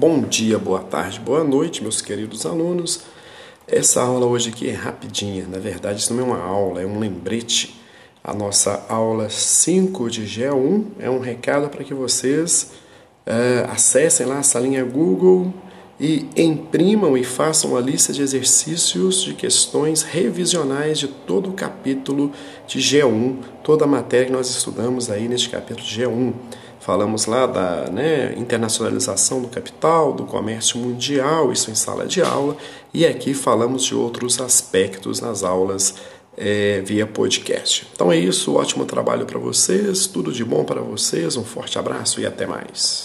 Bom dia, boa tarde, boa noite, meus queridos alunos. Essa aula hoje aqui é rapidinha. Na verdade, isso não é uma aula, é um lembrete. A nossa aula 5 de Geo I é um recado para que vocês acessem lá a salinha Google e imprimam e façam a lista de exercícios de questões revisionais de todo o capítulo de Geo I, toda a matéria que nós estudamos aí neste capítulo de Geo I. Falamos lá da internacionalização do capital, do comércio mundial, isso em sala de aula. E aqui falamos de outros aspectos nas aulas via podcast. Então é isso, ótimo trabalho para vocês, tudo de bom para vocês, um forte abraço e até mais.